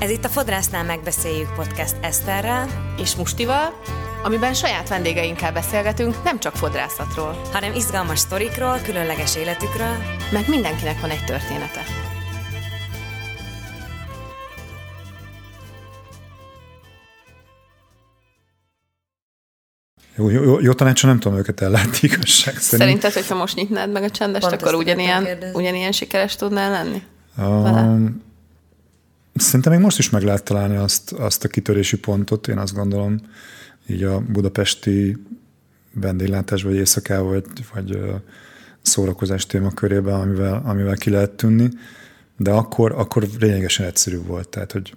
Ez itt a Fodrásznál Megbeszéljük podcast Eszterrel és Mustival, amiben saját vendégeinkkel beszélgetünk nem csak fodrászatról, hanem izgalmas sztorikról, különleges életükről, meg mindenkinek van egy története. Jó tanácson nem tudom őket ellátni igazság szerint. Szerinted, hogyha most nyitnád meg a csendest, pont akkor ugyanilyen sikeres tudnál lenni? Szerintem még most is meg lehet találni azt a kitörési pontot, én azt gondolom, így a budapesti vendéglátás, vagy éjszaká, vagy szórakozás témakörében, amivel ki lehet tűnni, de akkor lényegesen egyszerűbb volt. Tehát, hogy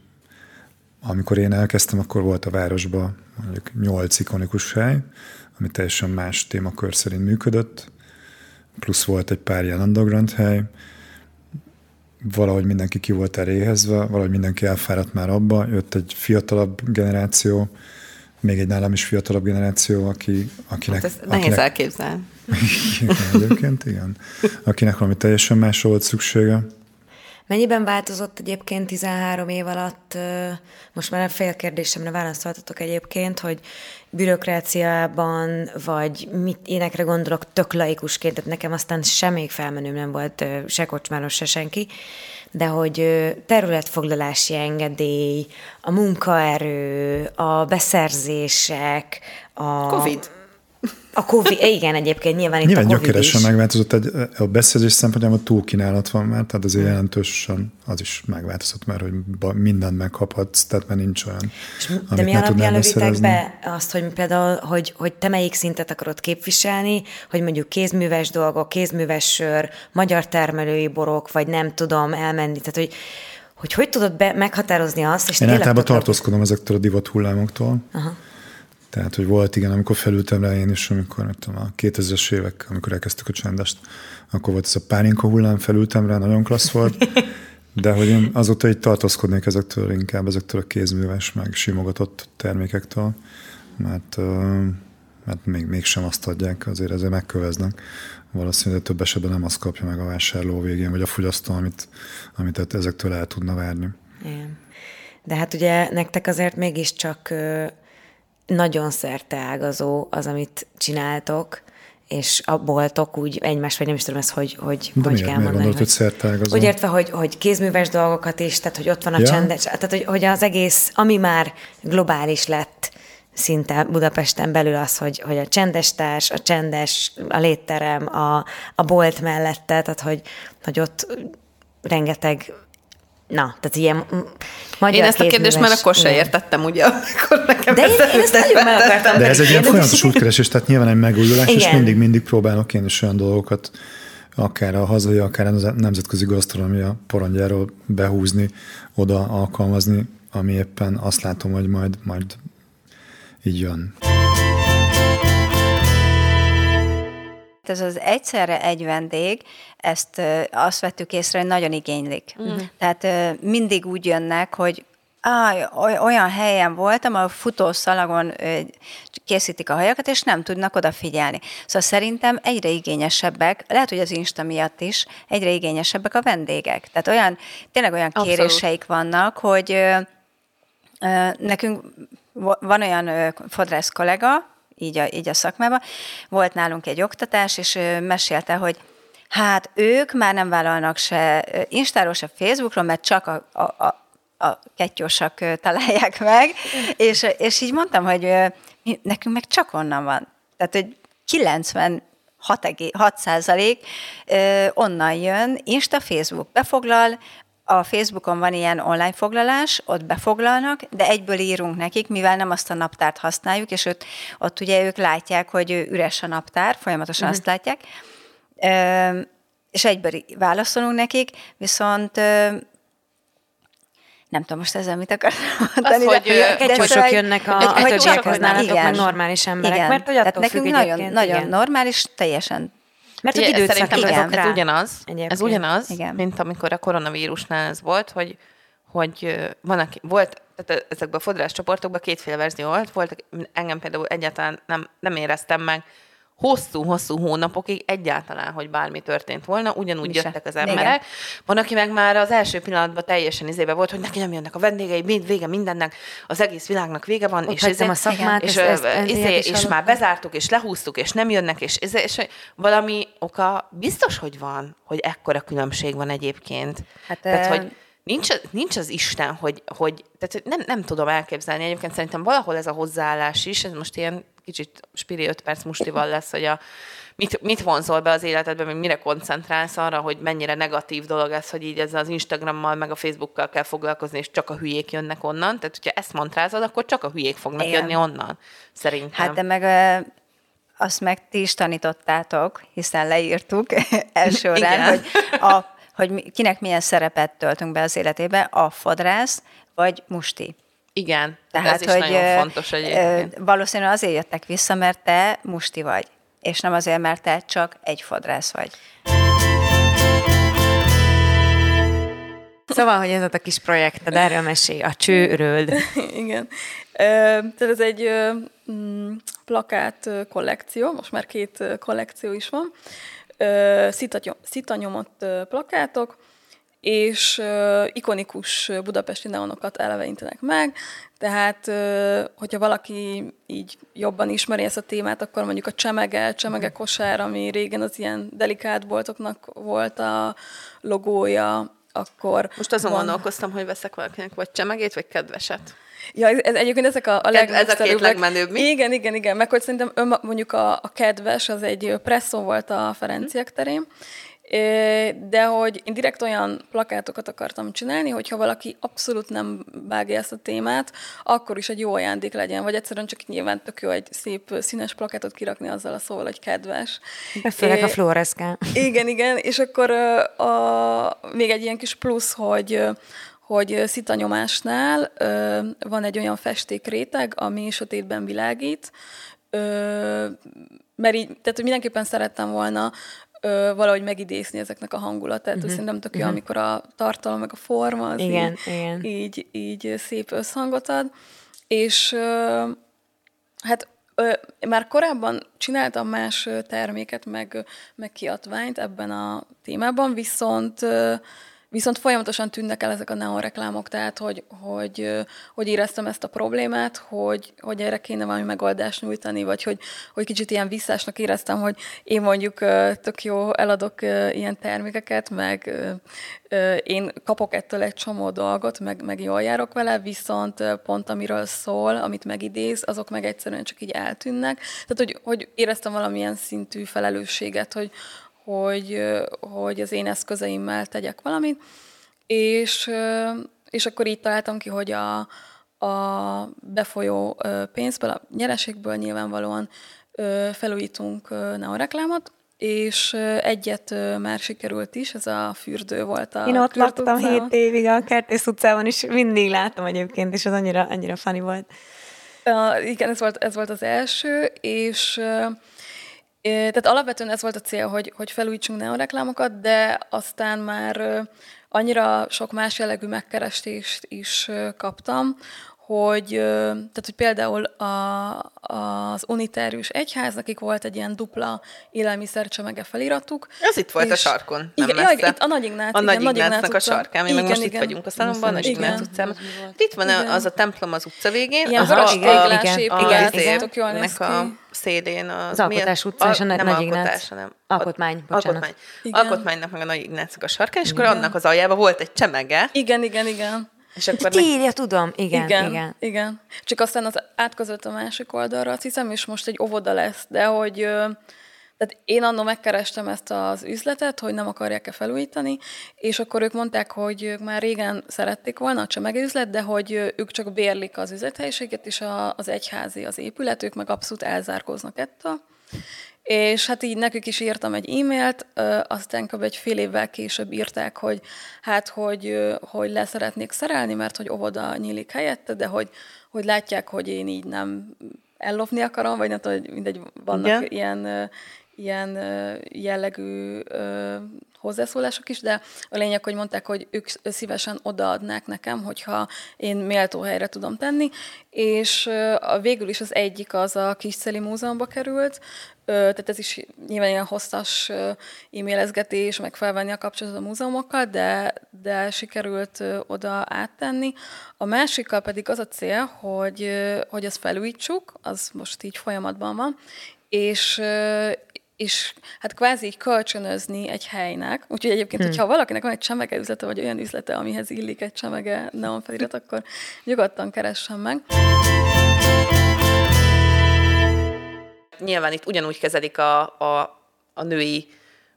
amikor én elkezdtem, akkor volt a városban mondjuk 8 ikonikus hely, ami teljesen más témakör szerint működött, plusz volt egy pár ilyen underground hely, valahogy mindenki ki volt éhezve, valahogy mindenki elfáradt már abba, jött egy fiatalabb generáció, még egy nálam is fiatalabb generáció, akinek... Hát ez nehéz elképzelni. Egyébként, igen. Akinek valami teljesen másra volt szüksége. Mennyiben változott egyébként 13 év alatt, most már fél kérdésemre válaszoltatok egyébként, hogy bürokráciában, vagy mit énekre gondolok tök laikusként, tehát nekem aztán semmi felmenőm nem volt, se kocsmáros, se senki, de hogy területfoglalási engedély, a munkaerő, a beszerzések, a... COVID, igen, egyébként nyilván itt a COVID is. Nyilván gyökeresen megváltozott, a beszerzés szempontjából túlkínálat van már, tehát azért jelentősen az is megváltozott már, hogy mindent megkaphatsz, tehát már nincs olyan, amit ne tudnál beszerezni. De mi alapján lövitek be azt, hogy például, hogy te melyik szintet akarod képviselni, hogy mondjuk kézműves dolgok, kézműves sör, magyar termelői borok, vagy nem tudom elmenni, tehát hogy tudod meghatározni azt, és én általában tartózkodom ezektől a divat hullámoktól. Aha. Tehát, hogy volt, igen, amikor felültem rá én is, amikor a 2000-es évek, amikor elkezdtük a csendest, akkor volt ez a pálinka hullám, felültem rá, nagyon klassz volt, de hogy én azóta így tartózkodnék ezektől, inkább ezektől a kézműves, meg simogatott termékektől, mert mégsem azt adják, azért megköveznek. Valószínűleg több esetben nem azt kapja meg a vásárló végén, vagy a fogyasztó, amit ezektől el tudna várni. Igen. De hát ugye nektek azért mégiscsak... nagyon szerteágazó az, amit csináltok, és a boltok úgy egymás, vagy nem is tudom ezt, hogy kell mondani. Gondolod, hogy szerteágazó? Úgy értve, hogy kézműves dolgokat is, tehát hogy ott van a csendes, tehát hogy az egész, ami már globális lett szinte Budapesten belül az, hogy a csendestárs, a csendes, a létterem, a bolt mellette, tehát hogy ott rengeteg... Na, tehát ilyen magyar én ezt a kérdést már akkor se értettem, ugye, akkor nekem de én ezt nagyon meg akartam. De ez egy ilyen folyamatos útkeresés, tehát nyilván egy megújulás, igen. És mindig próbálok én is olyan dolgokat, akár a hazai, akár a nemzetközi gasztronómia porondjáról behúzni, oda alkalmazni, ami éppen azt látom, hogy majd így jön. Ez az egyszerre egy vendég, ezt azt vettük észre, hogy nagyon igénylik. Mm. Tehát mindig úgy jönnek, hogy olyan helyen voltam, ahol futószalagon készítik a hajakat, és nem tudnak odafigyelni. Szóval szerintem egyre igényesebbek, lehet, hogy az Insta miatt is, egyre igényesebbek a vendégek. Tehát tényleg olyan kéréseik vannak, hogy nekünk van olyan fodrász kollega, így a szakmában. Volt nálunk egy oktatás, és mesélte, hogy hát ők már nem vállalnak se Instáról, se Facebookról, mert csak a kettyósak találják meg, és így mondtam, hogy nekünk meg csak onnan van. Tehát, hogy 96% onnan jön, Insta, Facebook befoglal, a Facebookon van ilyen online foglalás, ott befoglalnak, de egyből írunk nekik, mivel nem azt a naptárt használjuk, és ott ugye ők látják, hogy üres a naptár, folyamatosan azt látják, és egyből válaszolunk nekik, viszont nem tudom most ezzel mit akartam mondani. Az, hogy jönnek a többiekhez nálatok, mert normális emberek, igen. Mert hogy attól függ egyébként. Nagyon normális, teljesen. Mert ugye, időt szerintem ez ugyanaz, igen. Mint amikor a koronavírusnál ez volt, hogy volt, tehát ezekben a fodrász csoportokban kétféle verzió volt, engem például egyáltalán nem éreztem meg, hosszú-hosszú hónapokig egyáltalán, hogy bármi történt volna, ugyanúgy jöttek az emberek. Igen. Van, aki meg már az első pillanatban teljesen izébe volt, hogy neki nem jönnek a vendégei, vége mindennek, az egész világnak vége van, ott és a szakmát, és már bezártuk, és lehúztuk, és nem jönnek, és valami oka biztos, hogy van, hogy ekkora különbség van egyébként. Hát, tehát, hogy nincs az Isten, hogy tehát nem tudom elképzelni. Egyébként szerintem valahol ez a hozzáállás is, ez most ilyen kicsit spiri 5 perc mustival lesz, hogy mit vonzol be az életedben, még mire koncentrálsz arra, hogy mennyire negatív dolog ez, hogy így ezzel az Instagrammal, meg a Facebookkal kell foglalkozni, és csak a hülyék jönnek onnan. Tehát, hogyha ezt mantrázod, akkor csak a hülyék fognak jönni onnan, szerintem. Hát, de meg azt meg ti is tanítottátok, hiszen leírtuk elsősorban, hogy kinek milyen szerepet töltünk be az életébe, a fodrász vagy musti. Igen, tehát ez is nagyon fontos egyébként. Valószínűleg azért jöttek vissza, mert te musti vagy, és nem azért, mert te csak egy fodrász vagy. Szóval, hogy ez a kis projekted, erről mesélj, a csőröld. Igen. Tehát ez egy plakát kollekció, most már 2 kollekció is van, szitanyomott plakátok, és ikonikus budapesti neonokat elevenítenek meg, tehát hogyha valaki így jobban ismeri ezt a témát, akkor mondjuk a csemege kosár, ami régen az ilyen delikát boltoknak volt a logója, akkor... Most azon gondolkoztam, hogy veszek valakinek vagy csemegét, vagy kedveset. Ja, egyébként ezek a legmenőbbek. Ez a 2 legmenőbb, mi? Igen, meg hogy szerintem mondjuk a kedves, az egy presszó volt a Ferenciek terén, de hogy én direkt olyan plakátokat akartam csinálni, hogyha valaki abszolút nem vágja ezt a témát, akkor is egy jó ajándék legyen, vagy egyszerűen csak nyilván tök jó egy szép színes plakátot kirakni azzal a szóval, hogy kedves. Főleg a Floreská. Igen, és akkor még egy ilyen kis plusz, hogy szitanyomásnál van egy olyan festékréteg, ami sötétben világít, mert így, tehát hogy mindenképpen szerettem volna valahogy megidézni ezeknek a hangulatát. Uh-huh. Szerintem tök jó, amikor a tartalom meg a forma az igen. Így szép összhangot ad. És hát már korábban csináltam más terméket, meg kiadványt ebben a témában, viszont folyamatosan tűnnek el ezek a neonreklámok, tehát hogy éreztem ezt a problémát, hogy erre kéne valami megoldást nyújtani, vagy hogy kicsit ilyen visszásnak éreztem, hogy én mondjuk tök jó eladok ilyen termékeket, meg én kapok ettől egy csomó dolgot, meg jól járok vele, viszont pont amiről szól, amit megidéz, azok meg egyszerűen csak így eltűnnek. Tehát, hogy éreztem valamilyen szintű felelősséget, hogy az én eszközeimmel tegyek valamit, és akkor így találtam ki, hogy a befolyó pénzből, a nyereségből nyilvánvalóan felújítunk neonreklámot, és egyet már sikerült is, ez a fürdő volt a Én ott laktam 7 évig a Kertész utcában, és mindig láttam egyébként, és az annyira funny volt. Igen, ez volt az első, és... Tehát alapvetően ez volt a cél, hogy felújítsunk neonreklámokat, de aztán már annyira sok más jellegű megkerestést is kaptam, hogy például az unitárus egyház, akik volt egy ilyen dupla élelmiszercsemege feliratuk. Ez itt volt a sarkon, nem messze. Igen, itt a Nagy Ignács. A Nagy Ignácsnak a sarkán, mi meg most itt vagyunk a szalomban, a Nagy Ignács utcában. Itt van az a templom az utca végén. Ilyen varas téglás épület, tudtok jól néz ki. CD-n az Alkotás utca és a Nagy Ignács. Alkotmány, bocsánat. Alkotmánynak meg a Nagy Ignácsnak a sarkán, és akkor annak az aljában volt egy csemege. Igen. És akkor írja, tudom. Igen. Csak aztán az átközött a másik oldalra, azt hiszem, és most egy óvoda lesz, de hogy... Tehát én anno megkerestem ezt az üzletet, hogy nem akarják-e felújítani, és akkor ők mondták, hogy ők már régen szerették volna a csemege üzlet, de hogy ők csak bérlik az üzlethelyiséget, és az egyházi az épület, ők meg abszolút elzárkóznak ettől. És hát így nekük is írtam egy e-mailt, aztán kb. Egy fél évvel később írták, hogy hát, hogy le szeretnék szerelni, mert hogy óvoda nyílik helyette, de hogy látják, hogy én így nem ellopni akarom, vagy nem tudom, hogy mindegy, vannak ilyen jellegű hozzászólások is, de a lényeg, hogy mondták, hogy ők szívesen odaadnák nekem, hogyha én méltó helyre tudom tenni, és végül is az egyik az a Kisceli Múzeumba került, tehát ez is nyilván ilyen hosszas e-mailezgetés, meg felvenni a kapcsolatot a múzeumokkal, de sikerült oda áttenni. A másikkal pedig az a cél, hogy azt felújítsuk, az most így folyamatban van, és hát kvázi így kölcsönözni egy helynek. Úgyhogy egyébként, hogyha valakinek van egy csemege üzlete, vagy olyan üzlete, amihez illik egy csemege neonfelirat, akkor nyugodtan keressen meg. Nyilván itt ugyanúgy kezelik a női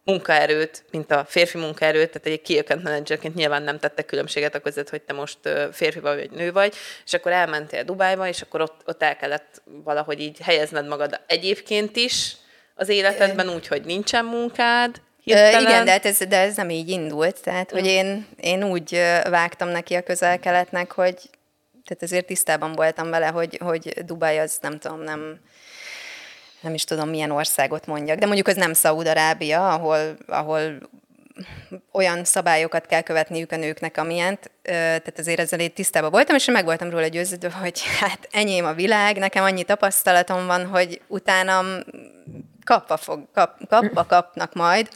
munkaerőt, mint a férfi munkaerőt, tehát egy key account managerként nyilván nem tettek különbséget a között, hogy te most férfi vagy, vagy nő vagy, és akkor elmentél Dubájba, és akkor ott el kellett valahogy így helyezned magad egyébként is az életedben úgy, hogy nincsen munkád, hirtelen. Igen, de ez nem így indult, tehát hogy én úgy vágtam neki a közel-keletnek, hogy tehát azért tisztában voltam vele, hogy Dubaj az nem is tudom, milyen országot mondjak, de mondjuk az nem Szaúd-Arábia, ahol olyan szabályokat kell követniük a nőknek, amilyent, tehát azért ezzel így tisztában voltam, és meg voltam róla győződve, hogy hát enyém a világ, nekem annyi tapasztalatom van, hogy utánam kapnak majd,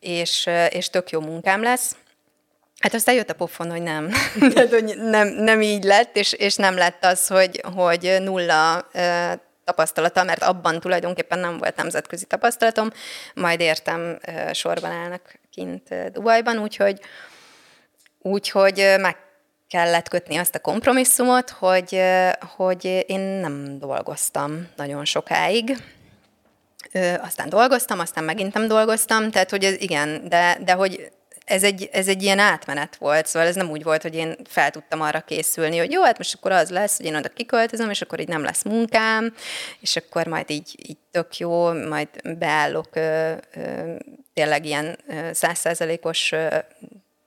és tök jó munkám lesz. Hát aztán jött a pofon, hogy nem. nem így lett, és nem lett az, hogy nulla tapasztalata, mert abban tulajdonképpen nem volt nemzetközi tapasztalatom, majd értem, sorban állnak kint Dubajban, úgyhogy meg kellett kötni azt a kompromisszumot, hogy én nem dolgoztam nagyon sokáig. Aztán dolgoztam, aztán megint nem dolgoztam, tehát hogy ez igen, de hogy ez egy ilyen átmenet volt, szóval ez nem úgy volt, hogy én fel tudtam arra készülni, hogy jó, hát most akkor az lesz, hogy én oda kiköltözöm, és akkor így nem lesz munkám, és akkor majd így tök jó, majd beállok tényleg ilyen 100%-os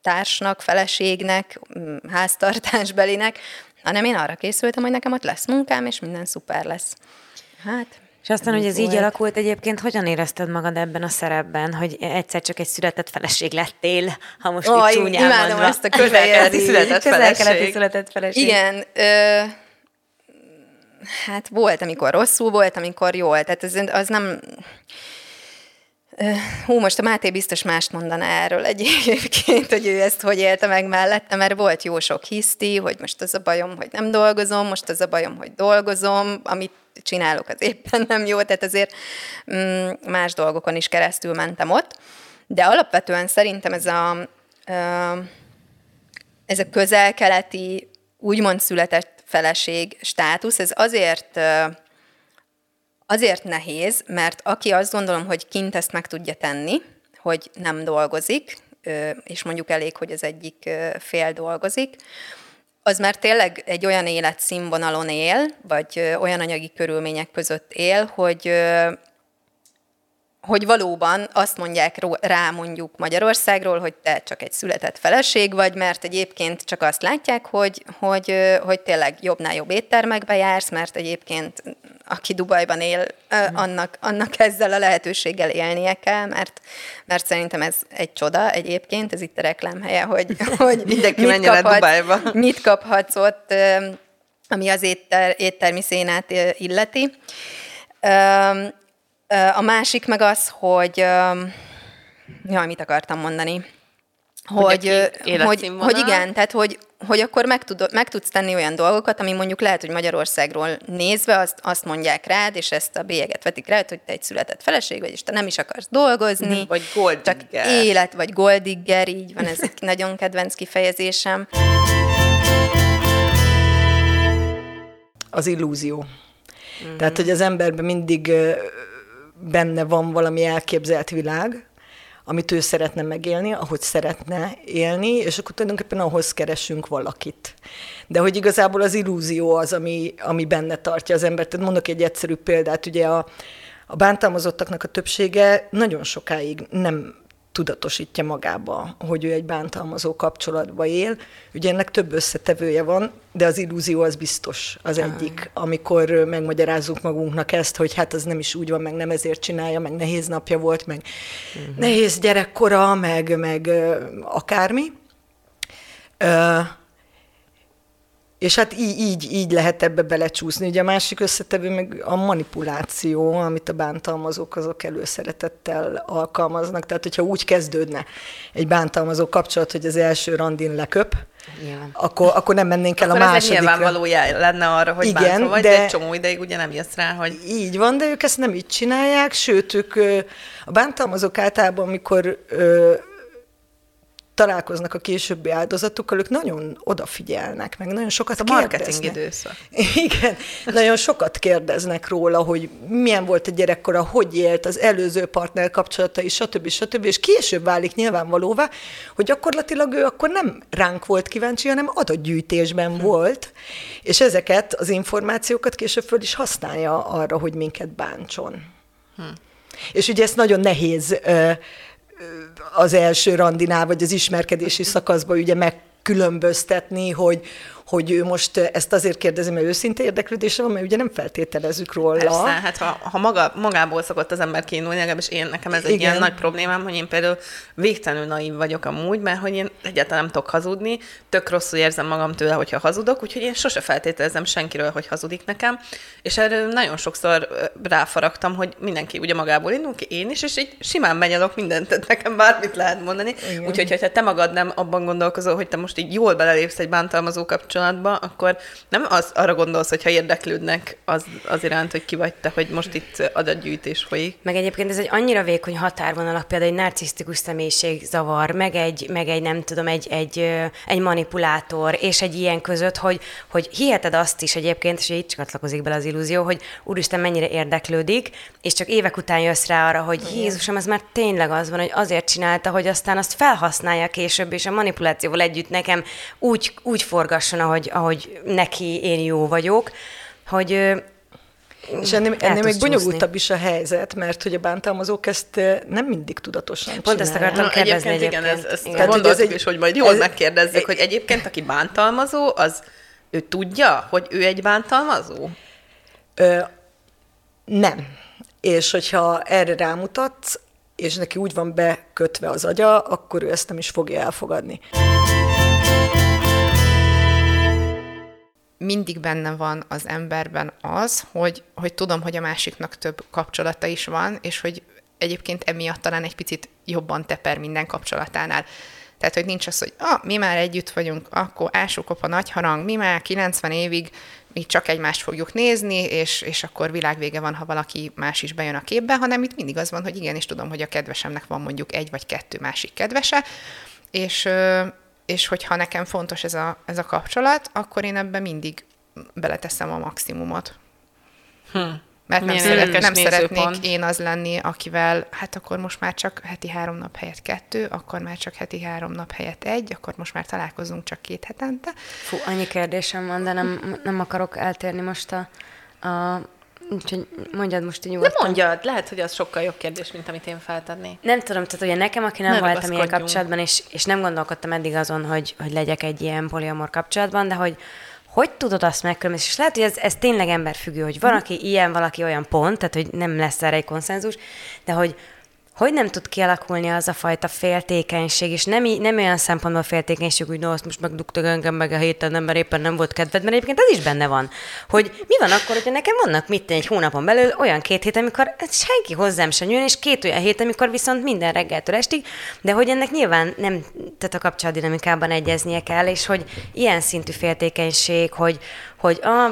társnak, feleségnek, háztartásbelinek, hanem én arra készültem, hogy nekem ott lesz munkám, és minden szuper lesz. Hát... És aztán, hogy ez így alakult egyébként, hogyan érezted magad ebben a szerepben, hogy egyszer csak egy született feleség lettél, ha most így csúnyán mondva. Imádom ezt a közel-keleti született feleség. Igen. Hát volt, amikor rosszul, volt, amikor jól. Tehát az nem... Hú, most a Máté biztos mást mondaná erről egyébként, hogy ő ezt hogy élte meg mellette, mert volt jó sok hiszti, hogy most az a bajom, hogy nem dolgozom, most az a bajom, hogy dolgozom, amit csinálok, az éppen nem jó, tehát azért más dolgokon is keresztül mentem ott. De alapvetően szerintem ez a közel-keleti, úgymond született feleség státusz, ez azért nehéz, mert aki azt gondolom, hogy kint ezt meg tudja tenni, hogy nem dolgozik, és mondjuk elég, hogy az egyik fél dolgozik, az már tényleg egy olyan életszínvonalon él, vagy olyan anyagi körülmények között él, hogy valóban azt mondják rá mondjuk Magyarországról, hogy te csak egy született feleség vagy, mert egyébként csak azt látják, hogy tényleg jobbnál jobb éttermekbe jársz, mert egyébként aki Dubajban él, annak ezzel a lehetőséggel élnie kell, mert szerintem ez egy csoda egyébként, ez itt a reklámhelye, hogy mit kaphatsz ott, ami az éttermi szénát illeti. A másik meg az, hogy... Jaj, mit akartam mondani? Hogy igen, tehát hogy akkor meg tudsz tenni olyan dolgokat, ami mondjuk lehet, hogy Magyarországról nézve azt mondják rád, és ezt a bélyeget vetik rád, hogy te egy született feleség vagy, és te nem is akarsz dolgozni. Vagy goldigger. Élet, vagy goldigger, így van, ez egy nagyon kedvenc kifejezésem. Az illúzió. Mm-hmm. Tehát, hogy az emberben mindig... benne van valami elképzelt világ, amit ő szeretne megélni, ahogy szeretne élni, és akkor tulajdonképpen ahhoz keresünk valakit. De hogy igazából az illúzió az, ami benne tartja az embert. Tehát mondok egy egyszerű példát, ugye a bántalmazottaknak a többsége nagyon sokáig nem tudatosítja magába, hogy ő egy bántalmazó kapcsolatba él. Ugye ennek több összetevője van, de az illúzió az biztos az egyik. Amikor megmagyarázzuk magunknak ezt, hogy hát az nem is úgy van, meg nem ezért csinálja, meg nehéz napja volt, meg nehéz gyerekkora, meg akármi. És hát így lehet ebbe belecsúszni. Ugye a másik összetevő meg a manipuláció, amit a bántalmazók azok előszeretettel alkalmaznak. Tehát, hogyha úgy kezdődne egy bántalmazó kapcsolat, hogy az első randin leköp, akkor nem mennénk el a másodikra. Akkor ez nyilvánvaló jel lenne arra, hogy bántalmazó vagy, de egy csomó ideig ugye nem jössz rá, hogy... Így van, de ők ezt nem így csinálják, sőt, ők a bántalmazók általában, amikor... találkoznak a későbbi áldozatukkal, ők nagyon odafigyelnek, meg nagyon sokat kérdeznek. A marketing időszak. Igen, nagyon sokat kérdeznek róla, hogy milyen volt a gyerekkora, hogy élt, az előző partner kapcsolatai, stb. És később válik nyilvánvalóvá, hogy gyakorlatilag ő akkor nem ránk volt kíváncsi, hanem adatgyűjtésben volt, és ezeket az információkat később föl is használja arra, hogy minket bántson. És ugye ezt nagyon nehéz... az első randinál, vagy az ismerkedési szakaszban ugye megkülönböztetni, hogy ő most ezt azért kérdezi, mert őszinte érdeklődésre van, mert ugye nem feltételezzük róla. Persze, hát ha magából szokott az ember kiindulni, legalábbis nekem ez egy ilyen nagy problémám, hogy én például végtelenül naiv vagyok amúgy, mert hogy én egyáltalán nem tudok hazudni, tök rosszul érzem magam tőle, hogyha hazudok, úgyhogy én sose feltételezem senkiről, hogy hazudik nekem, és erről nagyon sokszor ráfaragtam, hogy mindenki ugye magából indul ki, én is, és így simán begyalok mindent, tehát nekem bármit lehet mondani. Úgyhogy ha te magad nem abban gondolkozol, hogy te most így jól belelépsz egy bántalmazó kapcsolatba, akkor nem arra gondolsz, hogyha érdeklődnek az iránt, hogy ki vagy te, hogy most itt adatgyűjtés folyik. Meg egyébként ez egy annyira vékony határvonal, például egy narcisztikus személyiségzavar, meg egy nem tudom, egy manipulátor, és egy ilyen között, hogy hiheted azt is egyébként, és így csatlakozik bele az illúzió, hogy úristen mennyire érdeklődik, és csak évek után jössz rá arra, hogy Jézusom, ez már tényleg az van, hogy azért csinálta, hogy aztán azt felhasználja később, és a manipulációval együtt nekem úgy forgasson, ahogy neki én jó vagyok, hogy és ennél még bonyolultabb is a helyzet, mert hogy a bántalmazók ezt nem mindig tudatosan csinálják. Pont ezt akartam kérdezni egyébként. Gondoltuk is, hogy majd jól megkérdezzük, hogy egyébként aki bántalmazó, az ő tudja, hogy ő egy bántalmazó? Nem. És hogyha erre rámutatsz, és neki úgy van bekötve az agya, akkor ő ezt nem is fogja elfogadni. Mindig benne van az emberben az, hogy tudom, hogy a másiknak több kapcsolata is van, és hogy egyébként emiatt talán egy picit jobban teper minden kapcsolatánál. Tehát, hogy nincs az, hogy mi már együtt vagyunk, akkor ásókop a nagy harang, mi már 90 évig mi csak egymást fogjuk nézni, és akkor világvége van, ha valaki más is bejön a képbe, hanem itt mindig az van, hogy igenis tudom, hogy a kedvesemnek van mondjuk egy vagy kettő másik kedvese, és hogyha nekem fontos ez a kapcsolat, akkor én ebbe mindig beleteszem a maximumot. Mert nem szeretnék én az lenni, akivel, hát akkor most már csak heti 3 nap helyett 2, akkor már csak heti 3 nap helyett 1, akkor most már találkozunk csak 2 hetente. Fú, annyi kérdésem van, de nem akarok eltérni most úgyhogy mondjad most így nyugodtan. De mondjad, lehet, hogy az sokkal jobb kérdés, mint amit én feltennék. Nem tudom, tehát ugye nekem, aki nem voltam ilyen kapcsolatban, és nem gondolkodtam eddig azon, hogy legyek egy ilyen poliamor kapcsolatban, de hogy tudod azt megkülönböztetni, és lehet, hogy ez tényleg emberfüggő, hogy van, aki ilyen, valaki olyan pont, tehát hogy nem lesz erre egy konszenzus, de hogy nem tud kialakulni az a fajta féltékenység, és nem olyan szempontból féltékenység, úgy most megdugtad engem meg a héten, ember éppen nem volt kedved, mert egyébként ez is benne van, hogy mi van akkor, hogyha nekem vannak egy hónapon belül olyan 2 hét, amikor senki hozzám sem jön, és 2 olyan hét, amikor viszont minden reggeltől estig, de hogy ennek nyilván nem, tehát a kapcsolatdinamikában egyeznie kell, és hogy ilyen szintű féltékenység, hogy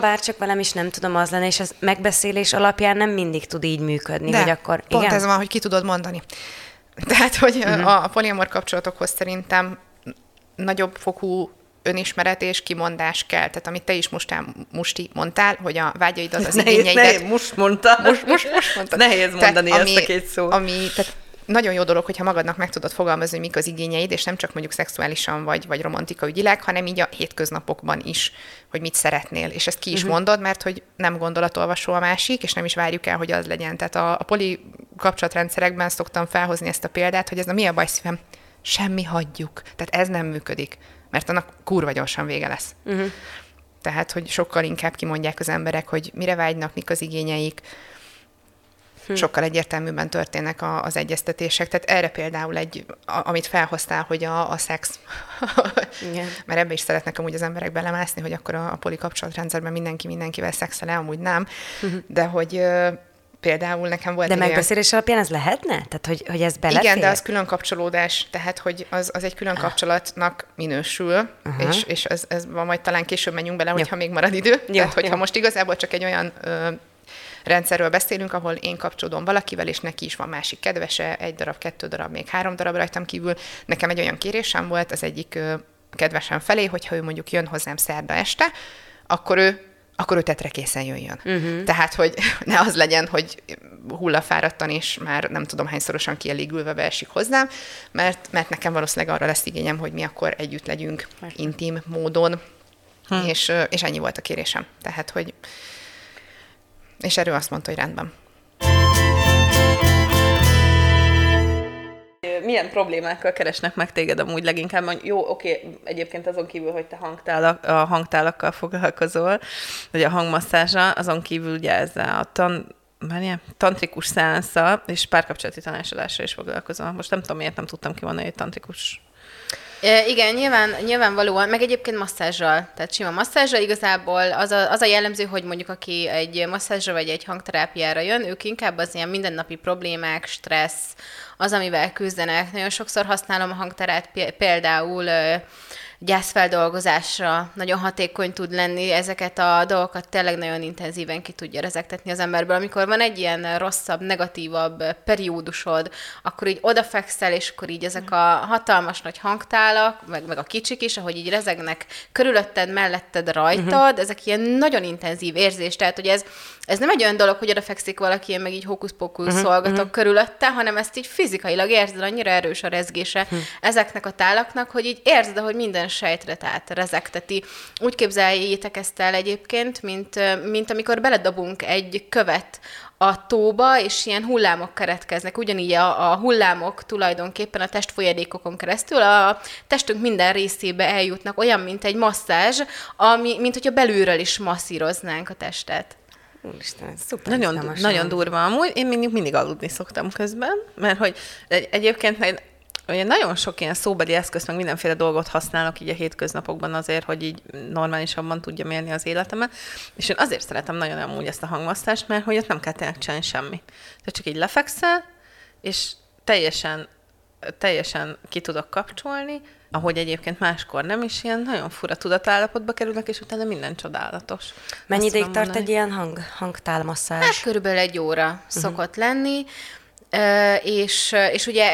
bárcsak velem is nem tudom az lenni, és ez megbeszélés alapján nem mindig tud így működni, de, hogy akkor... pont igen? Ez van, hogy ki tudod mondani. Tehát, hogy a poliamor kapcsolatokhoz szerintem nagyobb fokú önismeret és kimondás kell. Tehát, amit te is Musti mondtál, hogy a vágyaidat, az igényeidet... Nehéz, most mondtad. Nehéz mondani tehát, ezt a 2 szót. Ami, tehát nagyon jó dolog, hogyha magadnak meg tudod fogalmazni, mik az igényeid, és nem csak mondjuk szexuálisan vagy romantika ügyileg, hanem így a hétköznapokban is, hogy mit szeretnél. És ezt ki is mondod, mert hogy nem gondolatolvasó a másik, és nem is várjuk el, hogy az legyen. Tehát a poli kapcsolatrendszerekben szoktam felhozni ezt a példát, hogy ez na mi a baj, szívem? Semmi, hagyjuk. Tehát ez nem működik, mert annak kurva gyorsan vége lesz. Uh-huh. Tehát, hogy sokkal inkább kimondják az emberek, hogy mire vágynak, mik az igényeik, sokkal egyértelműbben történnek az egyeztetések. Tehát erre például amit felhoztál, hogy a szex. Igen. Mert ebbe is szeretnek amúgy az emberek belemászni, hogy akkor a poli kapcsolatrendszerben mindenki mindenkivel szexel, amúgy nem. De hogy például nekem volt... De megbeszélés alapján ez lehetne? Tehát, hogy ez belefér? Igen, de az külön kapcsolódás, tehát, hogy az egy külön kapcsolatnak minősül, és ez majd talán később menjünk bele, hogyha még marad idő. Jó, tehát, hogyha most igazából csak egy olyan rendszerről beszélünk, ahol én kapcsolódom valakivel, és neki is van másik kedvese, 1 darab, 2 darab, még 3 darab rajtam kívül. Nekem egy olyan kérésem volt az egyik kedvesem felé, hogyha ő mondjuk jön hozzám szerda este, akkor ő tetre készen jöjjön. Uh-huh. Tehát, hogy ne az legyen, hogy hullafáradtan és már nem tudom hányszorosan kielégülve beesik hozzám, mert nekem valószínűleg arra lesz igényem, hogy mi akkor együtt legyünk intim módon, és ennyi volt a kérésem. Tehát, hogy... És erről azt mondta, hogy rendben. Milyen problémákkal keresnek meg téged amúgy leginkább? Jó, oké, egyébként azon kívül, hogy te a hangtálakkal foglalkozol, vagy a hangmasszázsa, azon kívül ugye ez a tantrikus szeánszal és párkapcsolati tanácsadással is foglalkozol. Most nem tudom, miért nem tudtam kimondani, hogy tantrikus. Igen, nyilvánvalóan, meg egyébként masszázsal, tehát sima masszázsal. Igazából az a jellemző, hogy mondjuk aki egy masszázsra vagy egy hangterápiára jön, ők inkább az ilyen mindennapi problémák, stressz, az, amivel küzdenek. Nagyon sokszor használom a hangterát például gyászfeldolgozásra, nagyon hatékony tud lenni, ezeket a dolgokat tényleg nagyon intenzíven ki tudja rezegtetni az emberből. Amikor van egy ilyen rosszabb, negatívabb periódusod, akkor így odafekszel, és akkor így ezek a hatalmas nagy hangtálak, meg a kicsik is, ahogy így rezegnek körülötted, melletted, rajtad, ezek ilyen nagyon intenzív érzés, tehát hogy ez nem egy olyan dolog, hogy odafekszik valaki, én meg így hókusz-pókusz szolgatok körülötte, hanem ezt így fizikailag érzed, annyira erős a rezgése ezeknek a tálaknak, hogy így érzed, hogy minden sejtret átrezegteti. Úgy képzeljétek ezt el egyébként, mint amikor beledobunk egy követ a tóba, és ilyen hullámok keretkeznek. Ugyanígy a hullámok tulajdonképpen a testfolyadékokon keresztül a testünk minden részébe eljutnak, olyan, mint egy masszázs, mint hogyha belülről is masszíroznánk a testet. Úristen, szuper. Nagyon durva amúgy. Én mindig aludni szoktam közben, mert hogy egyébként nagyon sok ilyen szóbeli eszközt, meg mindenféle dolgot használok így a hétköznapokban azért, hogy így normálisabban tudjam élni az életemet. És én azért szeretem nagyon amúgy ezt a hangmasszást, mert hogy ott nem kell tényleg csinálni semmit. Tehát csak így lefekszel, és teljesen ki tudok kapcsolni, ahogy egyébként máskor nem is, ilyen nagyon fura tudatállapotba kerülnek, és utána minden csodálatos. Mennyi ideig tart egy ilyen hangtálmasszázs? Hát körülbelül 1 óra szokott lenni, és ugye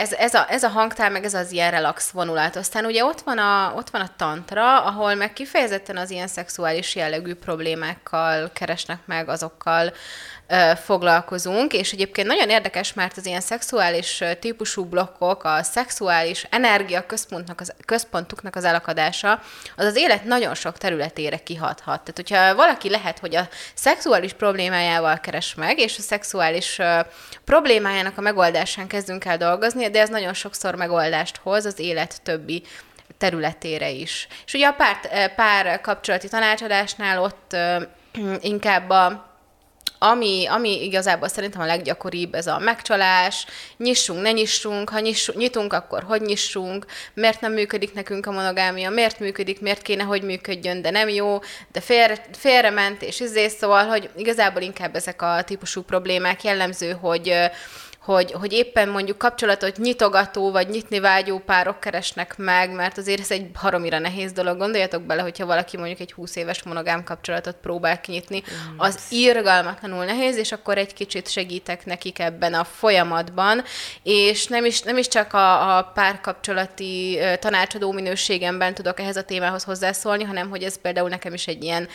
ez a hangtál, meg ez az ilyen relax vonulat. Aztán ugye ott van a tantra, ahol meg kifejezetten az ilyen szexuális jellegű problémákkal keresnek meg, azokkal foglalkozunk, és egyébként nagyon érdekes, mert az ilyen szexuális típusú blokkok, a szexuális energia központuknak az elakadása, az az élet nagyon sok területére kihathat. Tehát, hogyha valaki lehet, hogy a szexuális problémájával keres meg, és a szexuális problémájának a megoldásán kezdünk el dolgozni, de ez nagyon sokszor megoldást hoz az élet többi területére is. És ugye a pár kapcsolati tanácsadásnál ott inkább ami igazából szerintem a leggyakoribb, ez a megcsalás, nyissunk, ne nyissunk, ha nyitunk, akkor hogy nyissunk, miért nem működik nekünk a monogámia, miért működik, miért kéne, hogy működjön, de nem jó, de félrement, és szóval, hogy igazából inkább ezek a típusú problémák jellemző, hogy éppen mondjuk kapcsolatot nyitogató, vagy nyitni vágyó párok keresnek meg, mert azért ez egy baromira nehéz dolog. Gondoljatok bele, hogyha valaki mondjuk egy 20 éves monogám kapcsolatot próbál kinyitni, az irgalmatlanul nehéz, és akkor egy kicsit segítek nekik ebben a folyamatban, és nem is csak a párkapcsolati tanácsadó minőségemben tudok ehhez a témához hozzászólni, hanem hogy ez például nekem is egy ilyen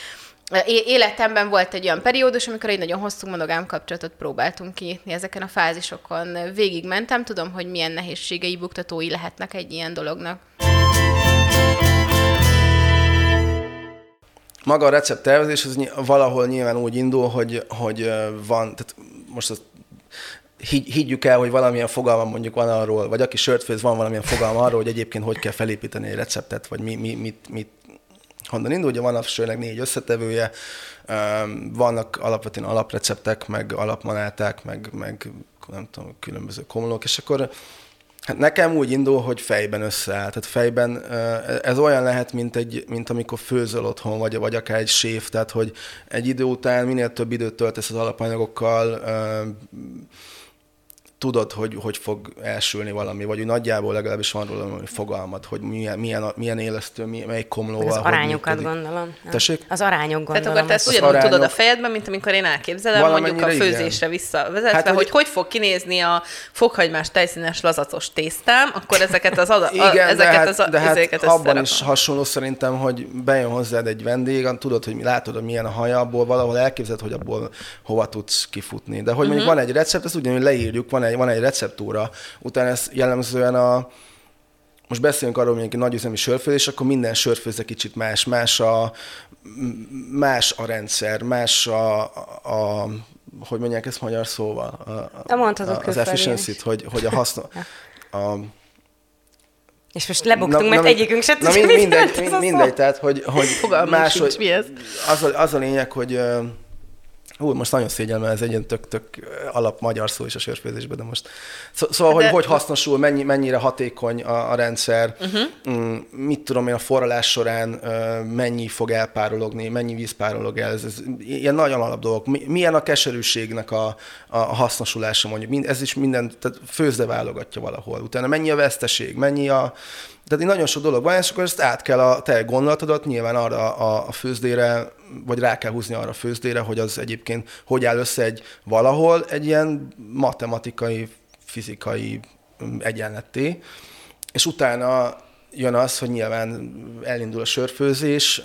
Életemben volt egy olyan periódus, amikor egy nagyon hosszú monogám kapcsolatot próbáltunk kinyitni ezeken a fázisokon. Végigmentem, tudom, hogy milyen nehézségei, buktatói lehetnek egy ilyen dolognak. Maga a recepttervezés az valahol nyilván úgy indul, hogy van, tehát most az, higgyük el, hogy valamilyen fogalma mondjuk van arról, vagy aki sört főz, van valamilyen fogalma arról, hogy egyébként hogy kell felépíteni egy receptet, vagy mit honnan indul. Ugye van a sörnek 4 összetevője, vannak alapvetően alapreceptek, meg alapmanáták, meg nem tudom, különböző komlók, és akkor hát nekem úgy indul, hogy fejben összeáll. Tehát fejben ez olyan lehet, mint amikor főzöl otthon, vagy akár egy séf, tehát hogy egy idő után minél több időt töltesz az alapanyagokkal, tudod, hogy fog elsülni valami, vagy úgy nagyjából legalábbis van róla valami fogalmad, hogy milyen élesztő, melyik komlóval. Az arányokat gondolom. Tessék? Az arányok gondolom. Tehát akkor te ezt ugyanúgy arányok... tudod a fejedben, mint amikor én elképzelem, mondjuk a főzésre visszavezetve, hát, hogy hogy fog kinézni a fokhagymás tejszínes lazacos tésztám, akkor ezeket az ezeket abban is hasonló szerintem, hogy bejön hozzád egy vendég, tudod, hogy látod, hogy milyen a haja, abból valahol elképzeled, hogy abból hova tudsz kifutni. De hogy mondjuk van egy recept, ezt ugyanúgy leírjuk, van egy receptúra, utána ez jellemzően most beszélünk arról, hogy egy nagyüzemi sörfőzés, akkor minden sörfőző kicsit más a rendszer, más a hogy mondják ezt magyar szóval? Az efficiency-t, hogy a hasznos... És most lebuktunk, mert egyikünk se tudja, mindegy, tehát hogy más, hogy mi ez? Az a lényeg, hogy... most nagyon szégyellem, ez egy ilyen tök alap magyar szó is a sörfőzésben, de most... Szóval, hogy hasznosul, mennyire hatékony a rendszer, mit tudom én, a forralás során mennyi fog elpárologni, mennyi víz párolog el, ez ilyen nagyon alap dolgok. Milyen a keserűségnek a hasznosulása mondjuk, ez is minden, tehát főzde válogatja valahol. Utána mennyi a veszteség, mennyi a... Tehát nagyon sok dolog van, és akkor ezt át kell a te gondolatodat nyilván arra a főzdére, vagy rá kell húzni arra a főzdére, hogy az egyébként hogy áll össze valahol egy ilyen matematikai, fizikai egyenletté. És utána jön az, hogy nyilván elindul a sörfőzés.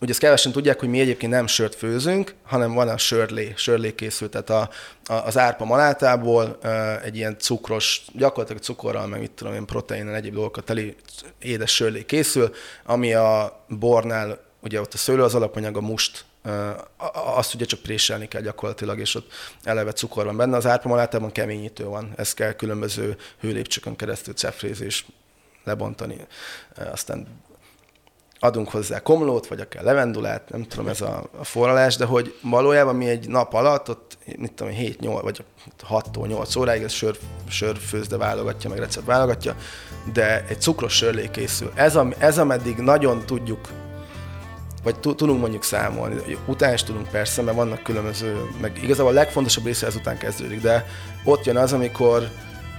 Ugye ezt kevesen tudják, hogy mi egyébként nem sört főzünk, hanem van a sörlé készül, tehát az árpa malátából egy ilyen cukros, gyakorlatilag cukorral, meg mit tudom én, proteinnel, egyéb dolgokat teli édes sörlé készül, ami a bornál, ugye ott a szőlő az alapanyag, a must, azt ugye csak préselni kell gyakorlatilag, és ott eleve cukor van benne, az árpa malátában keményítő van, ezt kell különböző hőlépcsőkön keresztül cefrézés lebontani, aztán adunk hozzá komlót, vagy akár levendulát, nem tudom, ez a forralás, de hogy valójában mi egy nap alatt, ott, mit tudom, 7-8, vagy 6-tól 8 óráig, ez sörfőzde válogatja, meg recept válogatja, de egy cukros sörlé készül. Ez ameddig nagyon tudjuk, vagy tudunk mondjuk számolni, utána is tudunk persze, mert vannak különböző, meg igazából a legfontosabb része ezután kezdődik, de ott jön az, amikor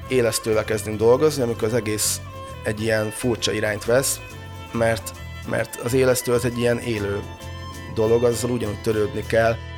élesztővel kezdünk dolgozni, amikor az egész egy ilyen furcsa irányt vesz, mert az élesztő az egy ilyen élő dolog, azzal ugyanúgy törődni kell.